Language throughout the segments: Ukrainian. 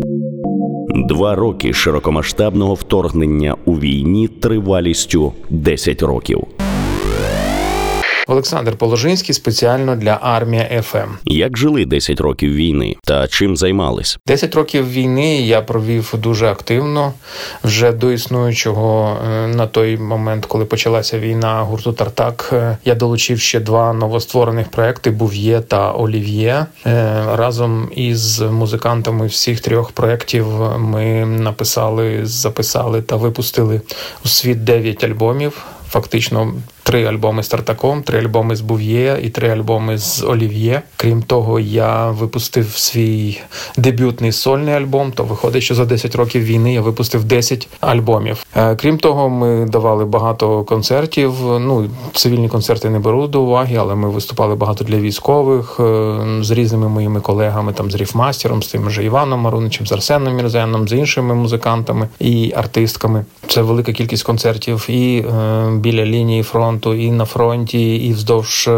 2 роки широкомасштабного вторгнення у війні тривалістю 10 років. Олександр Положинський спеціально для «Армія ФМ». Як жили 10 років війни та чим займались? 10 років війни я провів дуже активно. Вже до існуючого на той момент, коли почалася війна гурту «Тартак», я долучив ще 2 новостворених проекти «Був'є» та «Олів'є». Разом із музикантами всіх 3 проєктів ми написали, записали та випустили у світ 9 альбомів. Фактично 3 альбоми з «Тартаком», 3 альбоми з «Був'є» і 3 альбоми з «Олів'є». Крім того, я випустив свій дебютний сольний альбом, то виходить, що за 10 років війни я випустив 10 альбомів. Крім того, ми давали багато концертів. Цивільні концерти не беру до уваги, але ми виступали багато для військових з різними моїми колегами, там з ріфмастером, з тим же Іваном Маруничем, з Арсеном Мірзеном, з іншими музикантами і артистками. Це велика кількість концертів і біля лінії фронту, і на фронті, і вздовж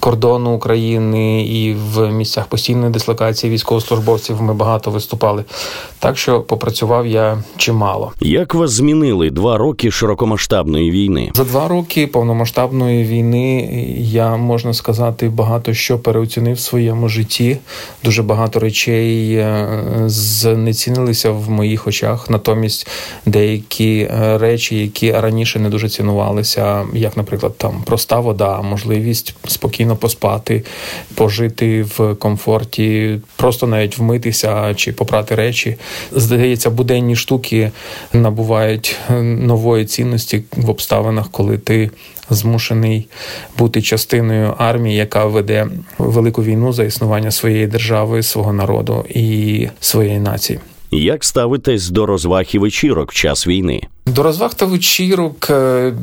кордону України, і в місцях постійної дислокації військовослужбовців ми багато виступали. Так що попрацював я чимало. Як вас змінили 2 роки широкомасштабної війни? За 2 роки повномасштабної війни я, можна сказати, багато що переоцінив в своєму житті. Дуже багато речей знецінилися в моїх очах. Натомість деякі речі, які раніше не дуже цінували, як, наприклад, там проста вода, можливість спокійно поспати, пожити в комфорті, просто навіть вмитися чи попрати речі. Здається, буденні штуки набувають нової цінності в обставинах, коли ти змушений бути частиною армії, яка веде велику війну за існування своєї держави, свого народу і своєї нації. Як ставитесь до розваг і вечірок в час війни? До розваг та вечірок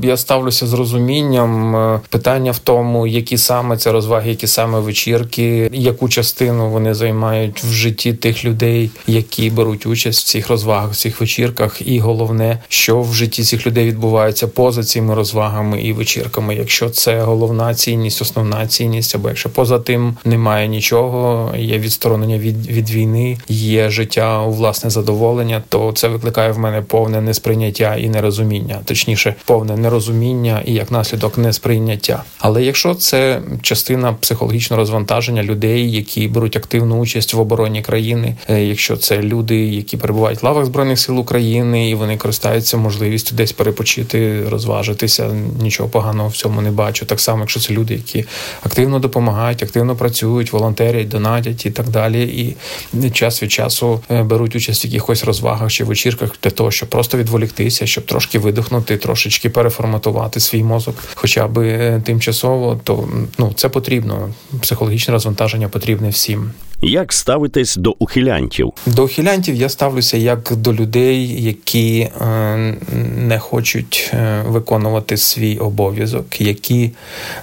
я ставлюся з розумінням. Питання в тому, які саме це розваги, які саме вечірки, яку частину вони займають в житті тих людей, які беруть участь в цих розвагах, в цих вечірках. І головне, що в житті цих людей відбувається поза цими розвагами і вечірками. Якщо це головна цінність, основна цінність, або якщо поза тим немає нічого, є відсторонення від війни, є життя у власне задоволення, то це викликає в мене повне несприйняття і нерозуміння, точніше, повне нерозуміння і як наслідок несприйняття. Але якщо це частина психологічного розвантаження людей, які беруть активну участь в обороні країни, якщо це люди, які перебувають в лавах Збройних сил України і вони користаються можливістю десь перепочити, розважитися, нічого поганого в цьому не бачу. Так само, якщо це люди, які активно допомагають, активно працюють, волонтерять, донатять і так далі, і час від часу беруть участь в якихось розвагах чи вечірках для того, щоб просто відволіктися, щоб трошки видихнути, трошечки переформатувати свій мозок, хоча б тимчасово, то це потрібно. Психологічне розвантаження потрібне всім. Як ставитесь до ухилянтів? До ухилянтів я ставлюся як до людей, які не хочуть виконувати свій обов'язок, які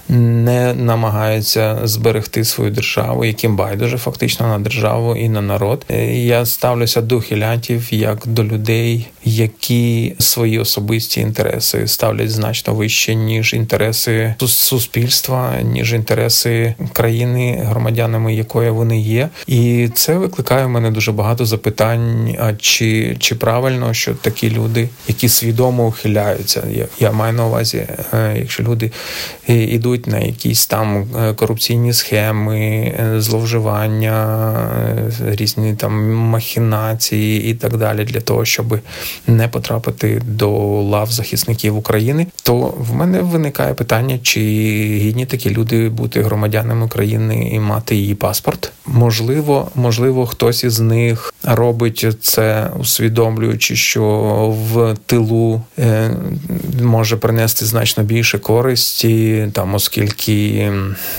не намагаються зберегти свою державу, яким байдуже фактично на державу і на народ. Я ставлюся до ухилянтів як до людей, які свої особисті інтереси ставлять значно вище, ніж інтереси суспільства, ніж інтереси країни, громадянами якої вони є. І це викликає в мене дуже багато запитань, чи правильно, що такі люди, які свідомо ухиляються. Я маю на увазі, якщо люди йдуть на якісь там корупційні схеми, зловживання, різні там махінації і так далі, для того, щоб не потрапити до лав захисників України, то в мене виникає питання, чи гідні такі люди бути громадянами країни і мати її паспорт. Можливо, хтось із них робить це, усвідомлюючи, що в тилу може принести значно більше користі, там, оскільки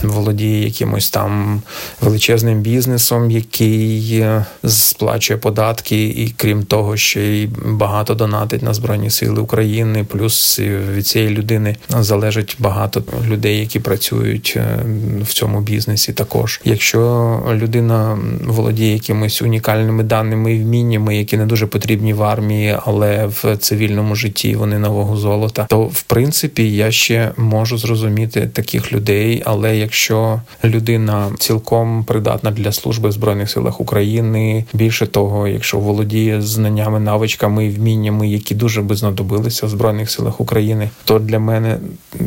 володіє якимось там величезним бізнесом, який сплачує податки і, крім того, ще й багато донатить на Збройні Сили України, плюс від цієї людини залежить багато людей, які працюють в цьому бізнесі також. Якщо людина володіє якимись унікальними даними, даними і вміннями, які не дуже потрібні в армії, але в цивільному житті вони нового золота, то, в принципі, я ще можу зрозуміти таких людей, але якщо людина цілком придатна для служби в Збройних силах України, більше того, якщо володіє знаннями, навичками і вміннями, які дуже би знадобилися в Збройних силах України, то для мене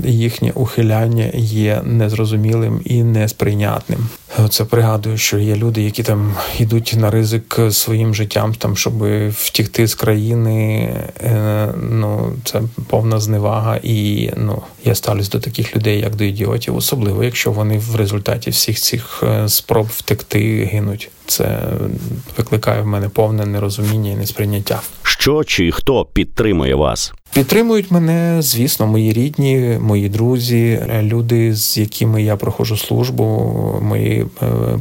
їхнє ухиляння є незрозумілим і несприйнятним. Це пригадую, що є люди, які там йдуть на ризик своїм життям, там, щоб втікти з країни, ну, це повна зневага. І ну, я ставлюсь до таких людей, як до ідіотів, особливо, якщо вони в результаті всіх цих спроб втекти гинуть. Це викликає в мене повне нерозуміння і несприйняття. Що чи хто підтримує вас? Підтримують мене, звісно, мої рідні, мої друзі, люди, з якими я проходжу службу, мої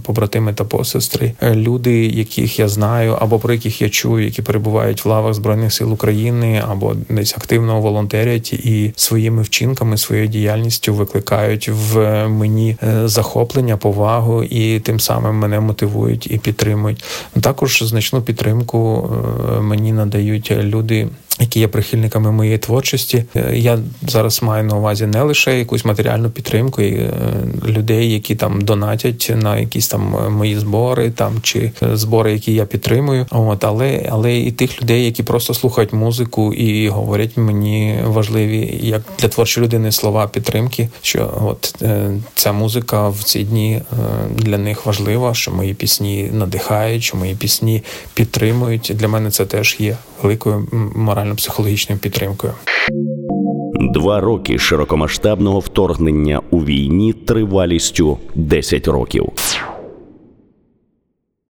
побратими та посестри, люди, яких я знаю або про яких я чую, які перебувають в лавах Збройних сил України або десь активно волонтерять і своїми вчинками, своєю діяльністю викликають в мені захоплення, повагу і тим самим мене мотивують і підтримують. Також значну підтримку мені надають люди, які є прихильниками моєї творчості. Я зараз маю на увазі не лише якусь матеріальну підтримку людей, які там донатять на якісь там мої збори, там чи збори, які я підтримую. От, але і тих людей, які просто слухають музику і говорять мені важливі, як для творчої людини, слова підтримки, що от ця музика в ці дні для них важлива, що мої пісні надихають, що мої пісні підтримують. Для мене це теж є великою морально-психологічною підтримкою. 2 роки широкомасштабного вторгнення у війні тривалістю 10 років.